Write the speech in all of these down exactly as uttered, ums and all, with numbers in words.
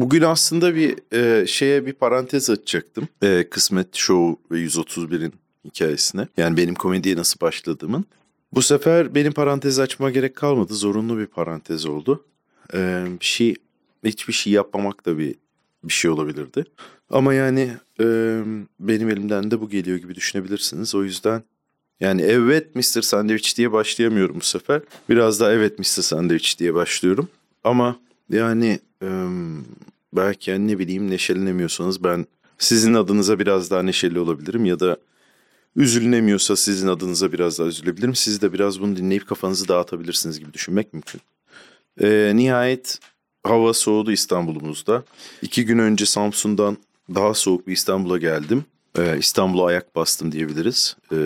Bugün aslında bir e, şeye bir parantez açacaktım. E, Kısmet Show ve yüz otuz birin hikayesine. Yani benim komediye nasıl başladığımın. Bu sefer benim parantez açma gerek kalmadı. Zorunlu bir parantez oldu. E, bir şey, hiçbir şey yapmamak da bir bir şey olabilirdi. Ama yani e, benim elimden de bu geliyor gibi düşünebilirsiniz. O yüzden yani evet mister Sandviç diye başlayamıyorum bu sefer. Biraz daha evet mister Sandviç diye başlıyorum. Ama yani e, belki yani ne bileyim neşelenemiyorsanız ben sizin adınıza biraz daha neşeli olabilirim. Ya da üzülünemiyorsa sizin adınıza biraz daha üzülebilirim. Siz de biraz bunu dinleyip kafanızı dağıtabilirsiniz gibi düşünmek mümkün. E, nihayet hava soğudu İstanbul'umuzda. İki gün önce Samsun'dan daha soğuk bir İstanbul'a geldim. Ee, İstanbul'a ayak bastım diyebiliriz. Ee,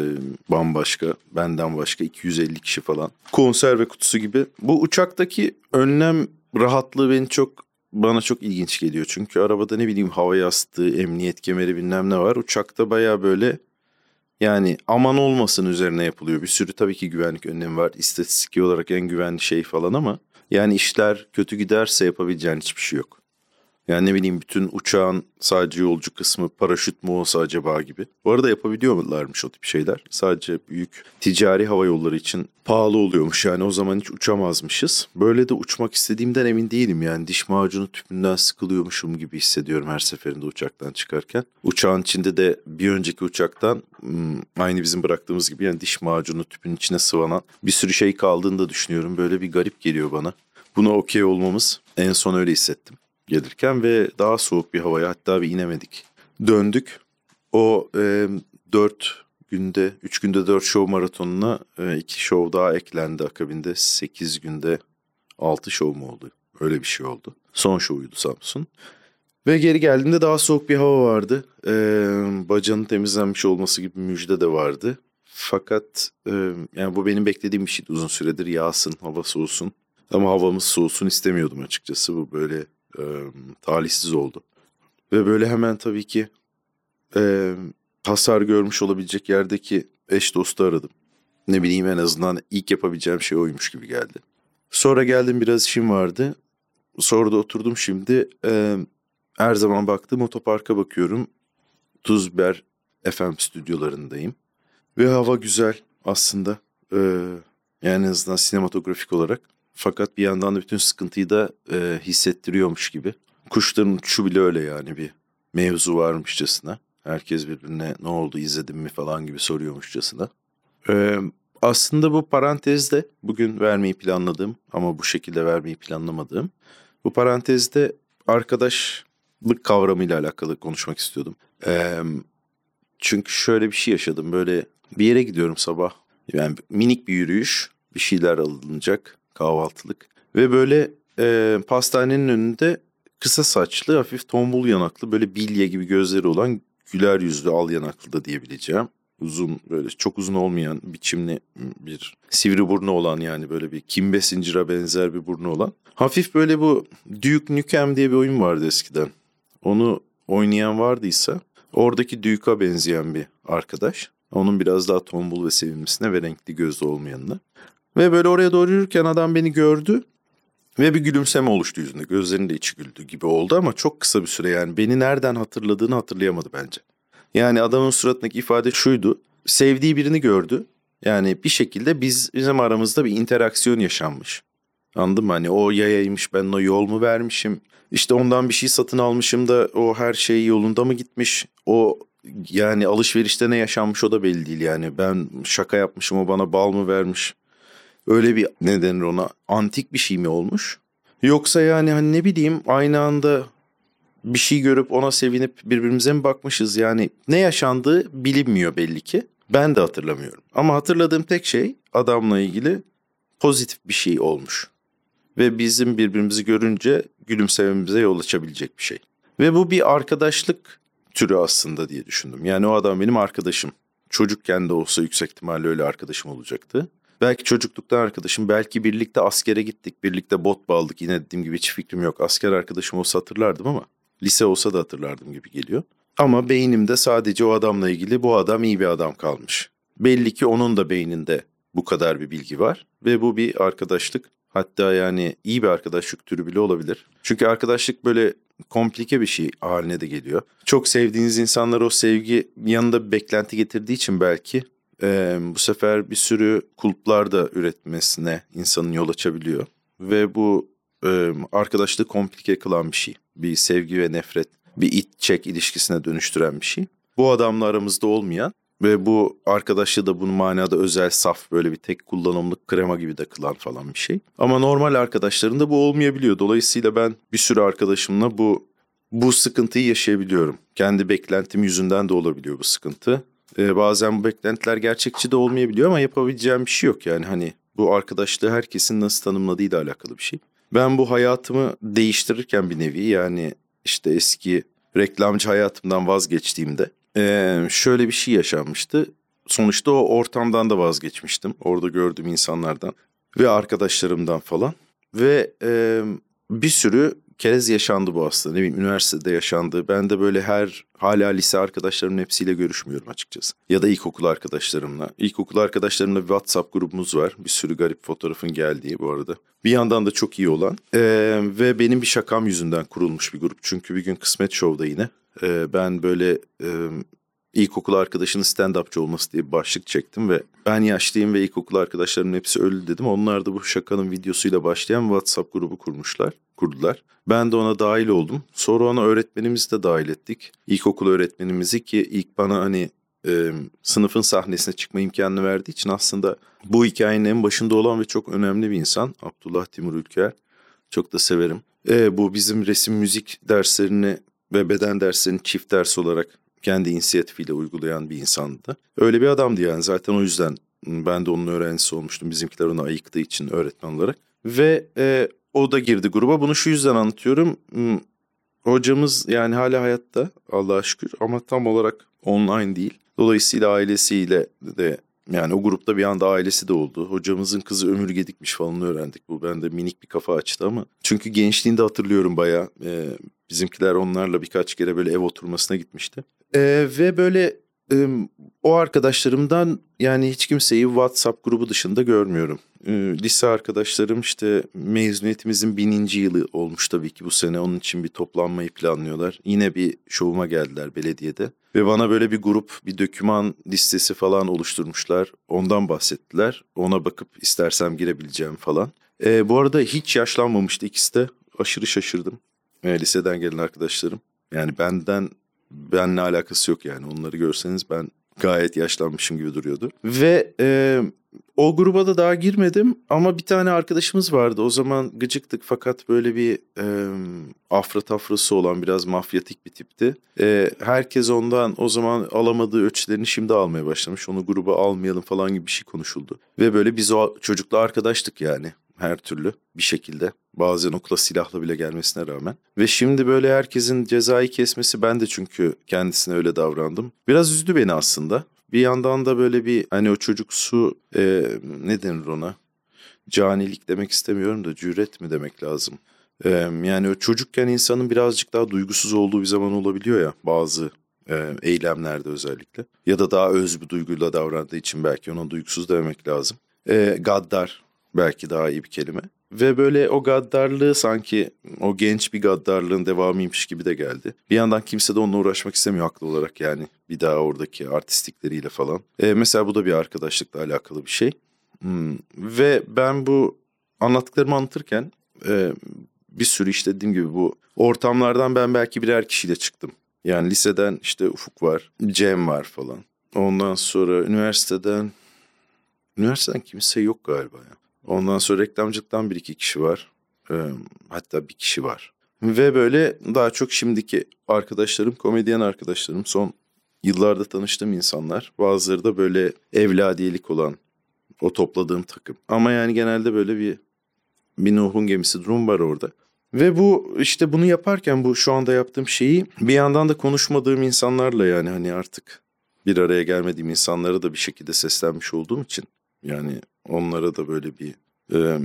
bambaşka, benden başka iki yüz elli kişi falan. Konserve kutusu gibi. Bu uçaktaki önlem rahatlığı beni çok, bana çok ilginç geliyor. Çünkü arabada ne bileyim hava yastığı, emniyet kemeri bilmem ne var. Uçakta bayağı böyle yani aman olmasın üzerine yapılıyor. Bir sürü tabii ki güvenlik önlemi var. İstatistik olarak en güvenli şey falan ama yani işler kötü giderse yapabileceğin hiçbir şey yok. Yani ne bileyim bütün uçağın sadece yolcu kısmı paraşüt mü olsa acaba gibi. Bu arada yapabiliyorlarmış o tip şeyler. Sadece büyük ticari hava yolları için pahalı oluyormuş yani o zaman hiç uçamazmışız. Böyle de uçmak istediğimden emin değilim yani diş macunu tüpünden sıkılıyormuşum gibi hissediyorum her seferinde uçaktan çıkarken. Uçağın içinde de bir önceki uçaktan aynı bizim bıraktığımız gibi yani diş macunu tüpünün içine sıvanan bir sürü şey kaldığını da düşünüyorum. Böyle bir garip geliyor bana. Buna okey olmamız en son öyle hissettim. Gelirken ve daha soğuk bir havaya hatta bir inemedik. Döndük. O e, dört günde, üç günde dört show maratonuna e, iki show daha eklendi akabinde. Sekiz günde altı show mu oldu? Öyle bir şey oldu. Son show'uydu Samsun. Ve geri geldiğimde daha soğuk bir hava vardı. E, bacanın temizlenmiş olması gibi bir müjde de vardı. Fakat e, yani bu benim beklediğim bir şeydi uzun süredir. Yağsın, hava soğusun. Ama havamız soğusun istemiyordum açıkçası. Bu böyle... E, talihsiz oldu. Ve böyle hemen tabii ki e, hasar görmüş olabilecek yerdeki eş dostu aradım. Ne bileyim en azından ilk yapabileceğim şey oymuş gibi geldi. Sonra geldim biraz işim vardı. Sonra da oturdum şimdi. E, her zaman baktığım otoparka bakıyorum. Tuzber F M stüdyolarındayım. Ve hava güzel aslında. E, yani en azından sinematografik olarak. Fakat bir yandan da bütün sıkıntıyı da e, hissettiriyormuş gibi. Kuşların uçuşu bile öyle yani bir mevzu varmışçasına. Herkes birbirine ne oldu izledin mi falan gibi soruyormuşçasına. E, aslında bu parantezde bugün vermeyi planladığım ama bu şekilde vermeyi planlamadığım. Bu parantezde arkadaşlık kavramıyla alakalı konuşmak istiyordum. E, çünkü şöyle bir şey yaşadım. Böyle bir yere gidiyorum sabah. Yani minik bir yürüyüş, bir şeyler alınacak. Kahvaltılık ve böyle e, pastanenin önünde kısa saçlı hafif tombul yanaklı böyle bilye gibi gözleri olan güler yüzlü al yanaklı da diyebileceğim. Uzun böyle çok uzun olmayan biçimli bir sivri burnu olan yani böyle bir kimbe sincire benzer bir burnu olan. Hafif böyle bu Duke Nukem diye bir oyun vardı eskiden. Onu oynayan vardıysa oradaki Duke'a benzeyen bir arkadaş. Onun biraz daha tombul ve sevimlisine ve renkli gözlü olmayanına. Ve böyle oraya doğru yürürken adam beni gördü ve bir gülümseme oluştu yüzünde. Gözlerinin de içi güldü gibi oldu ama çok kısa bir süre yani. Beni nereden hatırladığını hatırlayamadı bence. Yani adamın suratındaki ifade şuydu. Sevdiği birini gördü. Yani bir şekilde biz bizim aramızda bir interaksiyon yaşanmış. Anladın mı? Hani o yayaymış ben o yol mu vermişim? İşte ondan bir şey satın almışım da o her şey yolunda mı gitmiş? O... Yani alışverişte ne yaşanmış o da belli değil yani. Ben şaka yapmışım o bana bal mı vermiş? Öyle bir ne denir ona antik bir şey mi olmuş? Yoksa yani hani ne bileyim aynı anda bir şey görüp ona sevinip birbirimize mi bakmışız? Yani ne yaşandığı bilinmiyor belli ki. Ben de hatırlamıyorum. Ama hatırladığım tek şey adamla ilgili pozitif bir şey olmuş. Ve bizim birbirimizi görünce gülümsememize yol açabilecek bir şey. Ve bu bir arkadaşlık türü aslında diye düşündüm. Yani o adam benim arkadaşım. Çocukken de olsa yüksek ihtimalle öyle arkadaşım olacaktı. Belki çocukluktan arkadaşım, belki birlikte askere gittik, birlikte bot bağladık. Yine dediğim gibi hiç fikrim yok. Asker arkadaşım olsa hatırlardım ama lise olsa da hatırlardım gibi geliyor. Ama beynimde sadece o adamla ilgili bu adam iyi bir adam kalmış. Belli ki onun da beyninde bu kadar bir bilgi var ve bu bir arkadaşlık. Hatta yani iyi bir arkadaşlık türü bile olabilir. Çünkü arkadaşlık böyle komplike bir şey haline de geliyor. Çok sevdiğiniz insanlar o sevgi yanında bir beklenti getirdiği için belki e, bu sefer bir sürü kulplar da üretmesine insanın yol açabiliyor. Ve bu e, arkadaşlığı komplike kılan bir şey. Bir sevgi ve nefret, bir it çek ilişkisine dönüştüren bir şey. Bu adamla aramızda olmayan ve bu arkadaşlığı da bunun manada özel, saf, böyle bir tek kullanımlık krema gibi de kılan falan bir şey. Ama normal arkadaşlarında bu olmayabiliyor. Dolayısıyla ben bir sürü arkadaşımla bu bu sıkıntıyı yaşayabiliyorum. Kendi beklentim yüzünden de olabiliyor bu sıkıntı. Ee, bazen bu beklentiler gerçekçi de olmayabiliyor ama yapabileceğim bir şey yok. Yani hani bu arkadaşlığı herkesin nasıl tanımladığıyla alakalı bir şey. Ben bu hayatımı değiştirirken bir nevi, yani işte eski reklamcı hayatımdan vazgeçtiğimde Ee, şöyle bir şey yaşanmıştı. Sonuçta o ortamdan da vazgeçmiştim. Orada gördüğüm insanlardan ve arkadaşlarımdan falan. Ve e, bir sürü kerez yaşandı bu aslında. Ne bileyim, üniversitede yaşandı. Ben de böyle her hala lise arkadaşlarımın hepsiyle görüşmüyorum açıkçası. Ya da ilkokul arkadaşlarımla. İlkokul arkadaşlarımla bir WhatsApp grubumuz var. Bir sürü garip fotoğrafın geldiği bu arada. Bir yandan da çok iyi olan. E, ve benim bir şakam yüzünden kurulmuş bir grup. Çünkü bir gün Kısmet Show'da yine. Ben böyle e, ilkokul arkadaşının stand-upçı olması diye bir başlık çektim ve ben yaşlıyım ve ilkokul arkadaşlarımın hepsi ölü dedim. Onlar da bu şakanın videosuyla başlayan WhatsApp grubu kurmuşlar, kurdular. Ben de ona dahil oldum. Sonra ona öğretmenimizi de dahil ettik. İlkokul öğretmenimizi, ki ilk bana hani e, sınıfın sahnesine çıkma imkanını verdiği için aslında bu hikayenin en başında olan ve çok önemli bir insan Abdullah Timurülker. Çok da severim. E, bu bizim resim müzik derslerini ve beden derslerini çift ders olarak kendi inisiyatifiyle uygulayan bir insandı. Öyle bir adamdı yani, zaten o yüzden ben de onun öğrencisi olmuştum. Bizimkiler onu ayıktığı için öğretmen olarak. Ve e, o da girdi gruba. Bunu şu yüzden anlatıyorum. Hocamız yani hala hayatta Allah'a şükür ama tam olarak online değil. Dolayısıyla ailesiyle de, yani o grupta bir anda ailesi de oldu. Hocamızın kızı ömürgedikmiş falan öğrendik. Bu bende minik bir kafa açtı ama. Çünkü gençliğinde hatırlıyorum bayağı. E, Bizimkiler onlarla birkaç kere böyle ev oturmasına gitmişti. Ee, ve böyle e, o arkadaşlarımdan yani hiç kimseyi WhatsApp grubu dışında görmüyorum. Ee, lise arkadaşlarım, işte mezuniyetimizin bininci yılı olmuş tabii ki bu sene. Onun için bir toplanmayı planlıyorlar. Yine bir şovuma geldiler belediyede. Ve bana böyle bir grup, bir doküman listesi falan oluşturmuşlar. Ondan bahsettiler. Ona bakıp istersem girebileceğim falan. Ee, bu arada hiç yaşlanmamıştı ikisi de. Aşırı şaşırdım. Liseden gelen arkadaşlarım. Yani benden, benimle alakası yok yani. Onları görseniz ben gayet yaşlanmışım gibi duruyordu. Ve e, o gruba da daha girmedim. Ama bir tane arkadaşımız vardı. O zaman gıcıktık fakat böyle bir e, afra tafrası olan, biraz mafyatik bir tipti. E, herkes ondan o zaman alamadığı ölçülerini şimdi almaya başlamış. Onu gruba almayalım falan gibi bir şey konuşuldu. Ve böyle biz o çocukla arkadaştık yani. Her türlü bir şekilde, bazen okula silahla bile gelmesine rağmen. Ve şimdi böyle herkesin cezayı kesmesi, ben de çünkü kendisine öyle davrandım. Biraz üzdü beni aslında. Bir yandan da böyle bir hani o çocuksu e, ne denir ona? Canilik demek istemiyorum da cüret mi demek lazım? E, yani o çocukken insanın birazcık daha duygusuz olduğu bir zaman olabiliyor ya bazı e, eylemlerde özellikle. Ya da daha öz bir duyguyla davrandığı için belki ona duygusuz demek lazım. E, gaddar. Belki daha iyi bir kelime. Ve böyle o gaddarlığı sanki o genç bir gaddarlığın devamıymış gibi de geldi. Bir yandan kimse de onunla uğraşmak istemiyor haklı olarak yani. Bir daha oradaki artistlikleriyle falan. Ee, mesela bu da bir arkadaşlıkla alakalı bir şey. Hmm. Ve ben bu anlattıklarımı anlatırken e, bir sürü işte dediğim gibi bu ortamlardan ben belki birer kişiyle çıktım. Yani liseden işte Ufuk var, Cem var falan. Ondan sonra üniversiteden, üniversiteden kimse yok galiba ya. Ondan sonra reklamcılıktan bir iki kişi var. Ee, hatta bir kişi var. Ve böyle daha çok şimdiki arkadaşlarım, komedyen arkadaşlarım, son yıllarda tanıştığım insanlar. Bazıları da böyle evladiyelik olan o topladığım takım. Ama yani genelde böyle bir, bir Nuh'un gemisi durum var orada. Ve bu işte bunu yaparken bu şu anda yaptığım şeyi bir yandan da konuşmadığım insanlarla, yani hani artık bir araya gelmediğim insanlara da bir şekilde seslenmiş olduğum için. Yani onlara da böyle bir e,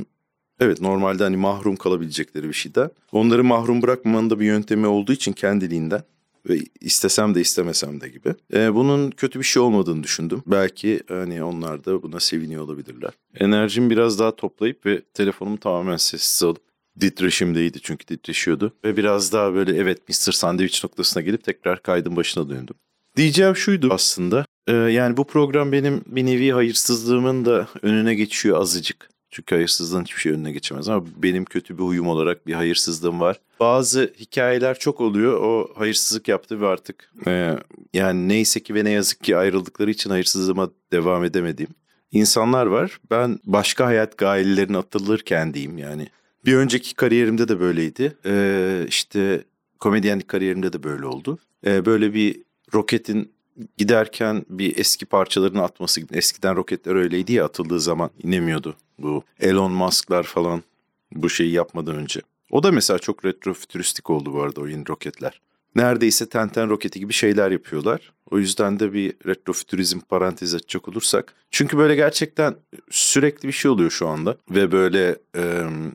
evet normalde hani mahrum kalabilecekleri bir şeyden. Onları mahrum bırakmamanın da bir yöntemi olduğu için kendiliğinden ve istesem de istemesem de gibi. E, bunun kötü bir şey olmadığını düşündüm. Belki hani onlar da buna seviniyor olabilirler. Enerjimi biraz daha toplayıp ve telefonumu tamamen sessiz alıp titreşimdeydi çünkü titreşiyordu. Ve biraz daha böyle evet mister Sandviç noktasına gelip tekrar kaydın başına döndüm. Diyeceğim şuydu aslında. Ee, yani bu program benim bir nevi hayırsızlığımın da önüne geçiyor azıcık. Çünkü hayırsızlığın hiçbir şey önüne geçemez ama benim kötü bir huyum olarak bir hayırsızlığım var. Bazı hikayeler çok oluyor. O hayırsızlık yaptı ve artık e, yani neyse ki ve ne yazık ki ayrıldıkları için hayırsızlığıma devam edemediğim insanlar var. Ben başka hayat gayelerine atılırken diyeyim yani. Bir önceki kariyerimde de böyleydi. E, işte komedyenlik kariyerimde de böyle oldu. E, böyle bir roketin giderken bir eski parçalarını atması gibi. Eskiden roketler öyleydi ya, atıldığı zaman inemiyordu. Bu Elon Musk'lar falan bu şeyi yapmadan önce. O da mesela çok retrofütüristik oldu bu arada, o yeni roketler. Neredeyse Tenten roketi gibi şeyler yapıyorlar. O yüzden de bir retrofütürizm parantez açacak olursak. Çünkü böyle gerçekten sürekli bir şey oluyor şu anda. Ve böyle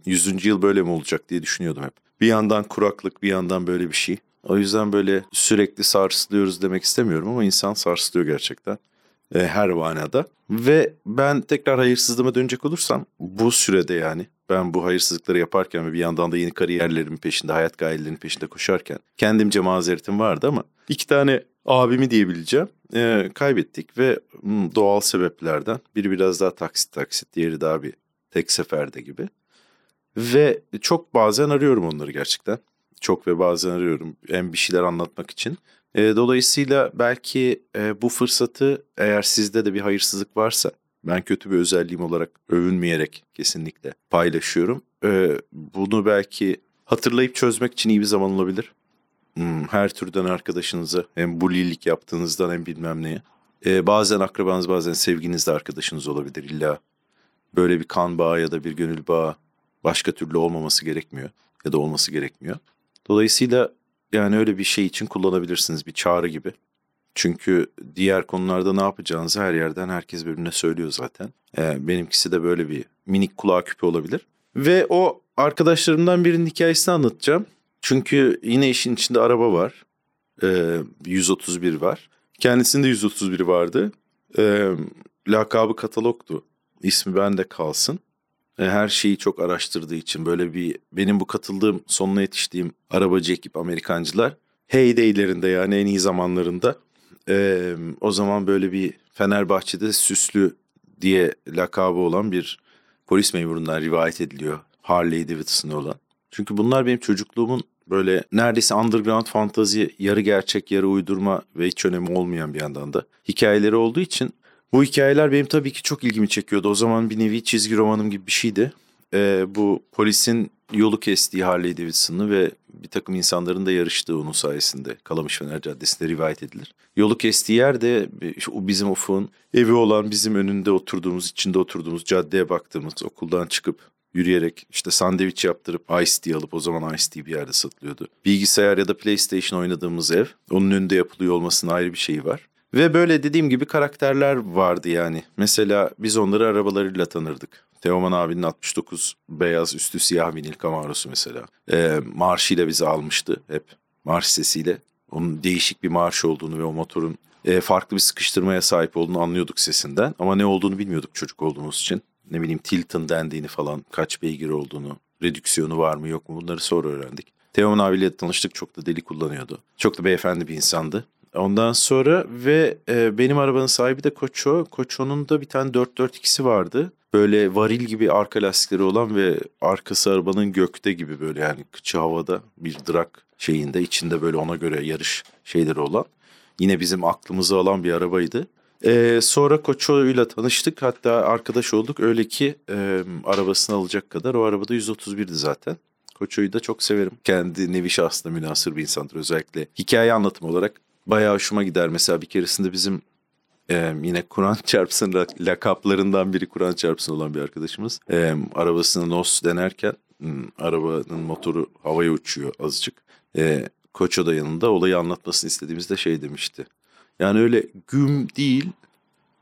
yüzüncü yıl böyle mi olacak diye düşünüyordum hep. Bir yandan kuraklık, bir yandan böyle bir şey. O yüzden böyle sürekli sarsılıyoruz demek istemiyorum ama insan sarsılıyor gerçekten. Her manada. Ve ben tekrar hayırsızlığıma dönecek olursam bu sürede yani ben bu hayırsızlıkları yaparken ve bir yandan da yeni kariyerlerimin peşinde, hayat gayelerinin peşinde koşarken kendimce mazeretim vardı ama iki tane abimi diyebileceğim e, kaybettik ve doğal sebeplerden biri biraz daha taksit taksit, diğeri daha bir tek seferde gibi. Ve çok bazen arıyorum onları gerçekten. Çok ve bazen arıyorum hem bir şeyler anlatmak için. Dolayısıyla belki bu fırsatı eğer sizde de bir hayırsızlık varsa, ben kötü bir özelliğim olarak övünmeyerek kesinlikle paylaşıyorum. Bunu belki hatırlayıp çözmek için iyi bir zaman olabilir. Her türden arkadaşınıza, hem bulilik yaptığınızdan hem bilmem neye. Bazen akrabanız, bazen sevginiz de arkadaşınız olabilir illa. Böyle bir kan bağı ya da bir gönül bağı başka türlü olmaması gerekmiyor ya da olması gerekmiyor. Dolayısıyla yani öyle bir şey için kullanabilirsiniz, bir çağrı gibi. Çünkü diğer konularda ne yapacağınızı her yerden herkes birbirine söylüyor zaten. Ee, benimkisi de böyle bir minik kulağa küpe olabilir. Ve o arkadaşlarımdan birinin hikayesini anlatacağım. Çünkü yine işin içinde araba var. Ee, yüz otuz bir var. Kendisinde yüz otuz bir vardı. Ee, lakabı katalogdu. İsmi bende kalsın. Her şeyi çok araştırdığı için böyle bir benim bu katıldığım, sonuna yetiştiğim arabacı ekip Amerikancılar heydeylerinde yani en iyi zamanlarında ee, o zaman böyle bir Fenerbahçe'de Süslü diye lakabı olan bir polis memurundan rivayet ediliyor Harley Davidson'ı olan. Çünkü bunlar benim çocukluğumun böyle neredeyse underground fantazi, yarı gerçek yarı uydurma ve hiç önemi olmayan bir yandan da hikayeleri olduğu için bu hikayeler benim tabii ki çok ilgimi çekiyordu. O zaman bir nevi çizgi romanım gibi bir şeydi. Ee, bu polisin yolu kestiği Harley Davidson'ı ve bir takım insanların da yarıştığı onun sayesinde Kalamış Fener Caddesi'nde rivayet edilir. Yolu kestiği yer de bizim Ufuk'un evi olan, bizim önünde oturduğumuz, içinde oturduğumuz, caddeye baktığımız, okuldan çıkıp yürüyerek işte sandviç yaptırıp Ice Tea alıp, o zaman Ice Tea bir yerde satılıyordu. Bilgisayar ya da PlayStation oynadığımız ev, onun önünde yapılıyor olmasının ayrı bir şeyi var. Ve böyle dediğim gibi karakterler vardı yani. Mesela biz onları arabalarıyla tanırdık. Teoman abinin altmış dokuz beyaz üstü siyah vinil Camaro'su mesela. Ee, marşıyla bizi almıştı hep. Marş sesiyle. Onun değişik bir marş olduğunu ve o motorun e, farklı bir sıkıştırmaya sahip olduğunu anlıyorduk sesinden. Ama ne olduğunu bilmiyorduk çocuk olduğumuz için. Ne bileyim Tilton dendiğini falan, kaç beygir olduğunu, redüksiyonu var mı yok mu, bunları sonra öğrendik. Teoman abiyle tanıştık, çok da deli kullanıyordu. Çok da beyefendi bir insandı. Ondan sonra ve e, benim arabanın sahibi de Koço. Koço'nun da bir tane dört dört ikisi vardı. Böyle varil gibi arka lastikleri olan ve arkası arabanın gökte gibi böyle yani kıçı havada bir drag şeyinde, içinde böyle ona göre yarış şeyleri olan. Yine bizim aklımızı alan bir arabaydı. E, sonra Koço'yla tanıştık, hatta arkadaş olduk. Öyle ki e, arabasını alacak kadar, o arabada yüz otuz birdi zaten. Koço'yu da çok severim. Kendi nevi şahsına münhasır bir insandır, özellikle hikaye anlatımı olarak. Bayağı hoşuma gider. Mesela bir keresinde bizim e, yine Kur'an çarpsın lakaplarından biri Kur'an çarpsın olan bir arkadaşımız. E, arabasını nos denerken arabanın motoru havaya uçuyor azıcık. E, Koço da yanında, olayı anlatmasını istediğimizde şey demişti. Yani öyle güm değil,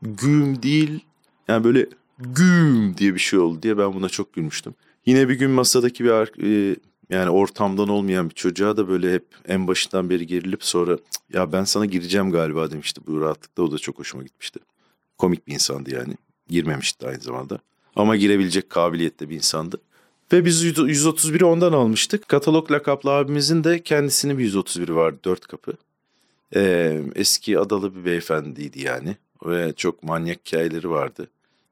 güm değil yani böyle güm diye bir şey oldu diye ben buna çok gülmüştüm. Yine bir gün masadaki bir... E, Yani ortamdan olmayan bir çocuğa da böyle hep en başından beri gerilip sonra ya ben sana gireceğim galiba demişti bu rahatlıkla. O da çok hoşuma gitmişti. Komik bir insandı yani. Girmemişti aynı zamanda. Ama girebilecek kabiliyette bir insandı. Ve biz yüz otuz biri ondan almıştık. Katalog lakaplı abimizin de kendisinin bir yüz otuz biri vardı, dört kapı. Ee, eski adalı bir beyefendiydi yani. Ve çok manyak hikayeleri vardı.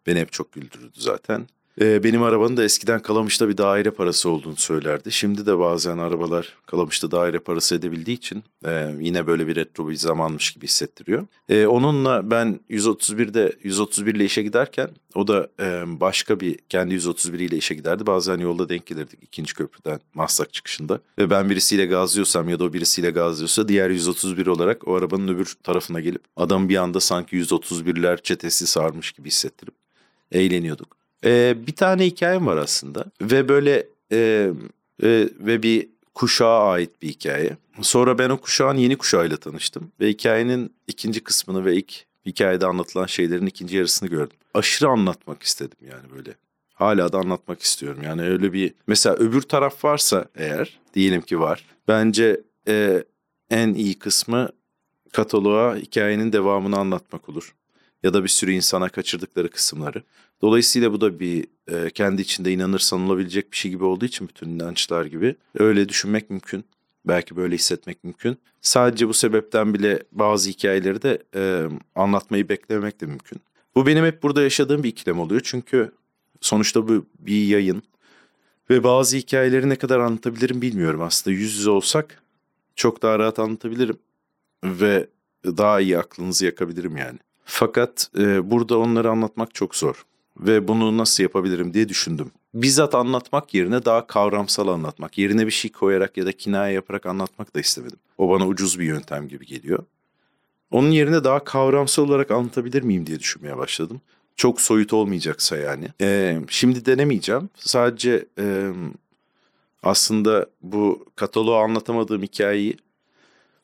Beni hep çok güldürürdü zaten. Ee, benim arabanın da eskiden Kalamış'ta bir daire parası olduğunu söylerdi. Şimdi de bazen arabalar Kalamış'ta daire parası edebildiği için e, yine böyle bir retro bir zamanmış gibi hissettiriyor. E, onunla ben yüz otuz birde yüz otuz bir ile işe giderken o da e, başka bir kendi yüz otuz bir ile işe giderdi. Bazen yolda denk gelirdik ikinci köprüden Maslak çıkışında. Ve ben birisiyle gazlıyorsam ya da o birisiyle gazlıyorsa diğer yüz otuz bir olarak o arabanın öbür tarafına gelip adam bir anda sanki yüz otuz birler çetesi sarmış gibi hissettirip eğleniyorduk. Ee, bir tane hikayem var aslında ve böyle e, e, ve bir kuşağa ait bir hikaye. Sonra ben o kuşağın yeni kuşağıyla tanıştım ve hikayenin ikinci kısmını ve ilk hikayede anlatılan şeylerin ikinci yarısını gördüm. Aşırı anlatmak istedim yani böyle. Hala da anlatmak istiyorum yani öyle bir mesela öbür taraf varsa eğer diyelim ki var. Bence e, en iyi kısmı kataloğa hikayenin devamını anlatmak olur. Ya da bir sürü insana kaçırdıkları kısımları. Dolayısıyla bu da bir e, kendi içinde inanır sanılabilecek bir şey gibi olduğu için bütün inançlar gibi. Öyle düşünmek mümkün. Belki böyle hissetmek mümkün. Sadece bu sebepten bile bazı hikayeleri de e, anlatmayı beklemek de mümkün. Bu benim hep burada yaşadığım bir ikilem oluyor. Çünkü sonuçta bu bir yayın. Ve bazı hikayeleri ne kadar anlatabilirim bilmiyorum. Aslında yüz yüze olsak çok daha rahat anlatabilirim. Ve daha iyi aklınızı yakabilirim yani. Fakat e, burada onları anlatmak çok zor ve bunu nasıl yapabilirim diye düşündüm. Bizzat anlatmak yerine daha kavramsal anlatmak, yerine bir şey koyarak ya da kinaye yaparak anlatmak da istemedim. O bana ucuz bir yöntem gibi geliyor. Onun yerine daha kavramsal olarak anlatabilir miyim diye düşünmeye başladım. Çok soyut olmayacaksa yani. E, şimdi denemeyeceğim. Sadece e, aslında bu kataloğu anlatamadığım hikayeyi,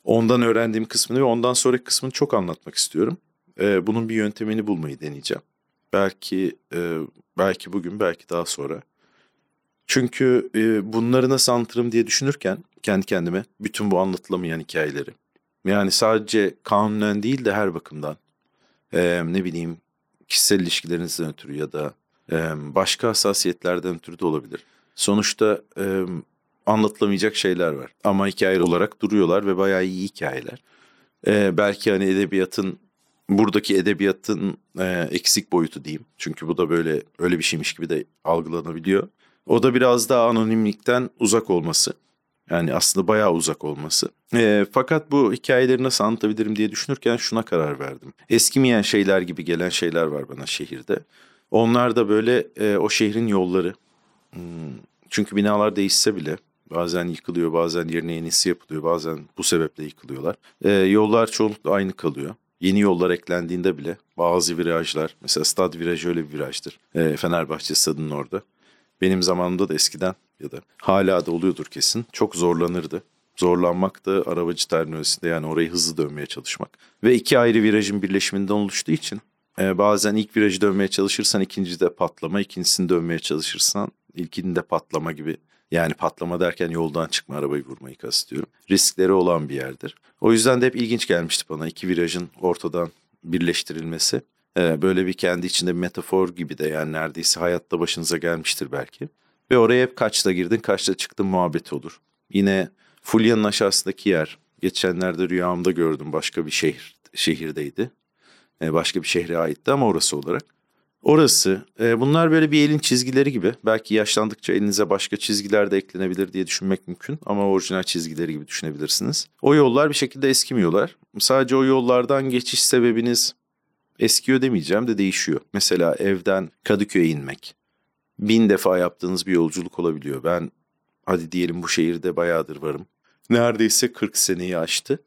ondan öğrendiğim kısmını ve ondan sonraki kısmını çok anlatmak istiyorum. Bunun bir yöntemini bulmayı deneyeceğim. Belki belki bugün, belki daha sonra. Çünkü bunları nasıl anlatırım diye düşünürken kendi kendime bütün bu anlatılamayan hikayeleri. Yani sadece kanunen değil de her bakımdan. Ne bileyim kişisel ilişkilerinizden ötürü ya da başka hassasiyetlerden ötürü de olabilir. Sonuçta anlatılamayacak şeyler var. Ama hikaye olarak duruyorlar ve bayağı iyi hikayeler. Belki hani edebiyatın Buradaki edebiyatın e, eksik boyutu diyeyim. Çünkü bu da böyle öyle bir şeymiş gibi de algılanabiliyor. O da biraz daha anonimlikten uzak olması. Yani aslında bayağı uzak olması. E, fakat bu hikayeleri nasıl anlatabilirim diye düşünürken şuna karar verdim. Eskimeyen şeyler gibi gelen şeyler var bana şehirde. Onlar da böyle e, o şehrin yolları. Hmm. Çünkü binalar değişse bile bazen yıkılıyor, bazen yerine yenisi yapılıyor, bazen bu sebeple yıkılıyorlar. E, yollar çoğunlukla aynı kalıyor. Yeni yollar eklendiğinde bile bazı virajlar, mesela stad virajı öyle bir virajdır. E, Fenerbahçe stadının orada. Benim zamanımda da eskiden ya da hala da oluyordur kesin. Çok zorlanırdı. Zorlanmak da arabacı terminolojisinde yani orayı hızlı dönmeye çalışmak. Ve iki ayrı virajın birleşiminden oluştuğu için e, bazen ilk virajı dönmeye çalışırsan ikincide patlama, ikincisini dönmeye çalışırsan ilkinde patlama gibi. Yani patlama derken yoldan çıkma, arabayı vurmayı kastediyorum. Riskleri olan bir yerdir. O yüzden de hep ilginç gelmişti bana iki virajın ortadan birleştirilmesi. Ee, böyle bir kendi içinde bir metafor gibi de yani neredeyse hayatta başınıza gelmiştir belki. Ve oraya hep kaçta girdin, kaçta çıktın muhabbeti olur. Yine Fulya'nın aşağısındaki yer. Geçenlerde rüyamda gördüm, başka bir şehir şehirdeydi. Ee, başka bir şehre aitti ama orası olarak. Orası, e, bunlar böyle bir elin çizgileri gibi. Belki yaşlandıkça elinize başka çizgiler de eklenebilir diye düşünmek mümkün. Ama orijinal çizgileri gibi düşünebilirsiniz. O yollar bir şekilde eskimiyorlar. Sadece o yollardan geçiş sebebiniz eskiyor demeyeceğim de değişiyor. Mesela evden Kadıköy'e inmek. Bin defa yaptığınız bir yolculuk olabiliyor. Ben hadi diyelim bu şehirde bayağıdır varım. Neredeyse kırk seneyi aştı.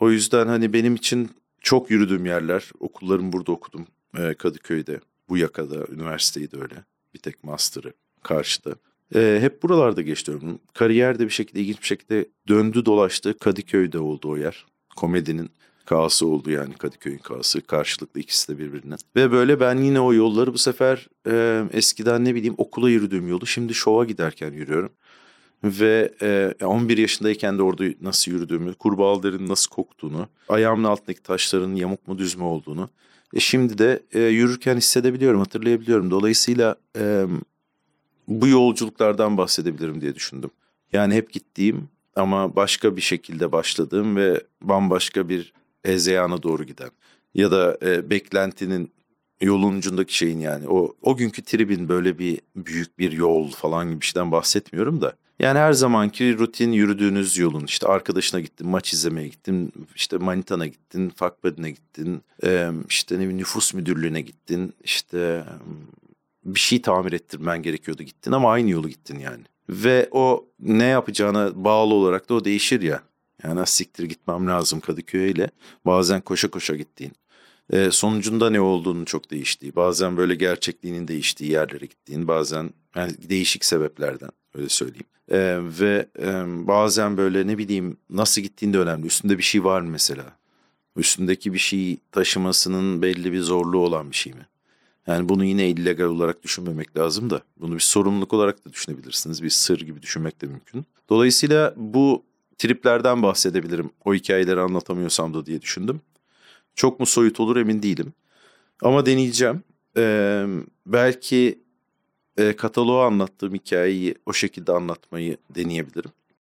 O yüzden hani benim için çok yürüdüğüm yerler. Okullarımı burada okudum e, Kadıköy'de. Bu yakada, üniversiteyi de öyle. Bir tek master'ı karşıda. Ee, hep buralarda geçti ömrüm. Kariyer de bir şekilde, ilginç bir şekilde döndü dolaştı. Kadıköy'de oldu o yer. Komedinin kası oldu yani Kadıköy'ün kası. Karşılıklı ikisi de birbirine. Ve böyle ben yine o yolları bu sefer e, eskiden ne bileyim okula yürüdüğüm yolu. Şimdi şova giderken yürüyorum. Ve e, on bir yaşındayken de orada nasıl yürüdüğümü, kurbağaların nasıl koktuğunu, ayağımın altındaki taşların yamuk mu düz mü olduğunu. E şimdi de e, yürürken hissedebiliyorum, hatırlayabiliyorum. Dolayısıyla e, bu yolculuklardan bahsedebilirim diye düşündüm. Yani hep gittiğim ama başka bir şekilde başladığım ve bambaşka bir hezeyana doğru giden ya da e, beklentinin yolun ucundaki şeyin, yani o o günkü tribin böyle bir büyük bir yol falan gibi bir şeyden bahsetmiyorum da. Yani her zamanki rutin yürüdüğünüz yolun, işte arkadaşına gittin, maç izlemeye gittin, işte manitana gittin, fakbedine gittin, işte ne bir nüfus müdürlüğüne gittin, işte bir şey tamir ettirmen gerekiyordu gittin ama aynı yolu gittin yani. Ve o ne yapacağına bağlı olarak da o değişir ya. Yani az siktir gitmem lazım Kadıköy'e ile bazen koşa koşa gittiğin. Sonucunda ne olduğunu çok değiştiği, bazen böyle gerçekliğinin değiştiği yerlere gittiğin, bazen yani değişik sebeplerden öyle söyleyeyim. Ee, ve e, bazen böyle ne bileyim nasıl gittiğin de önemli. Üstünde bir şey var mı mesela? Üstündeki bir şey taşımasının belli bir zorluğu olan bir şey mi? Yani bunu yine illegal olarak düşünmemek lazım da bunu bir sorumluluk olarak da düşünebilirsiniz. Bir sır gibi düşünmek de mümkün. Dolayısıyla bu triplerden bahsedebilirim. O hikayeleri anlatamıyorsam da diye düşündüm. Çok mu soyut olur emin değilim. Ama deneyeceğim. Ee, belki... E, kataloğa anlattığım hikayeyi o şekilde anlatmayı deneyebilirim.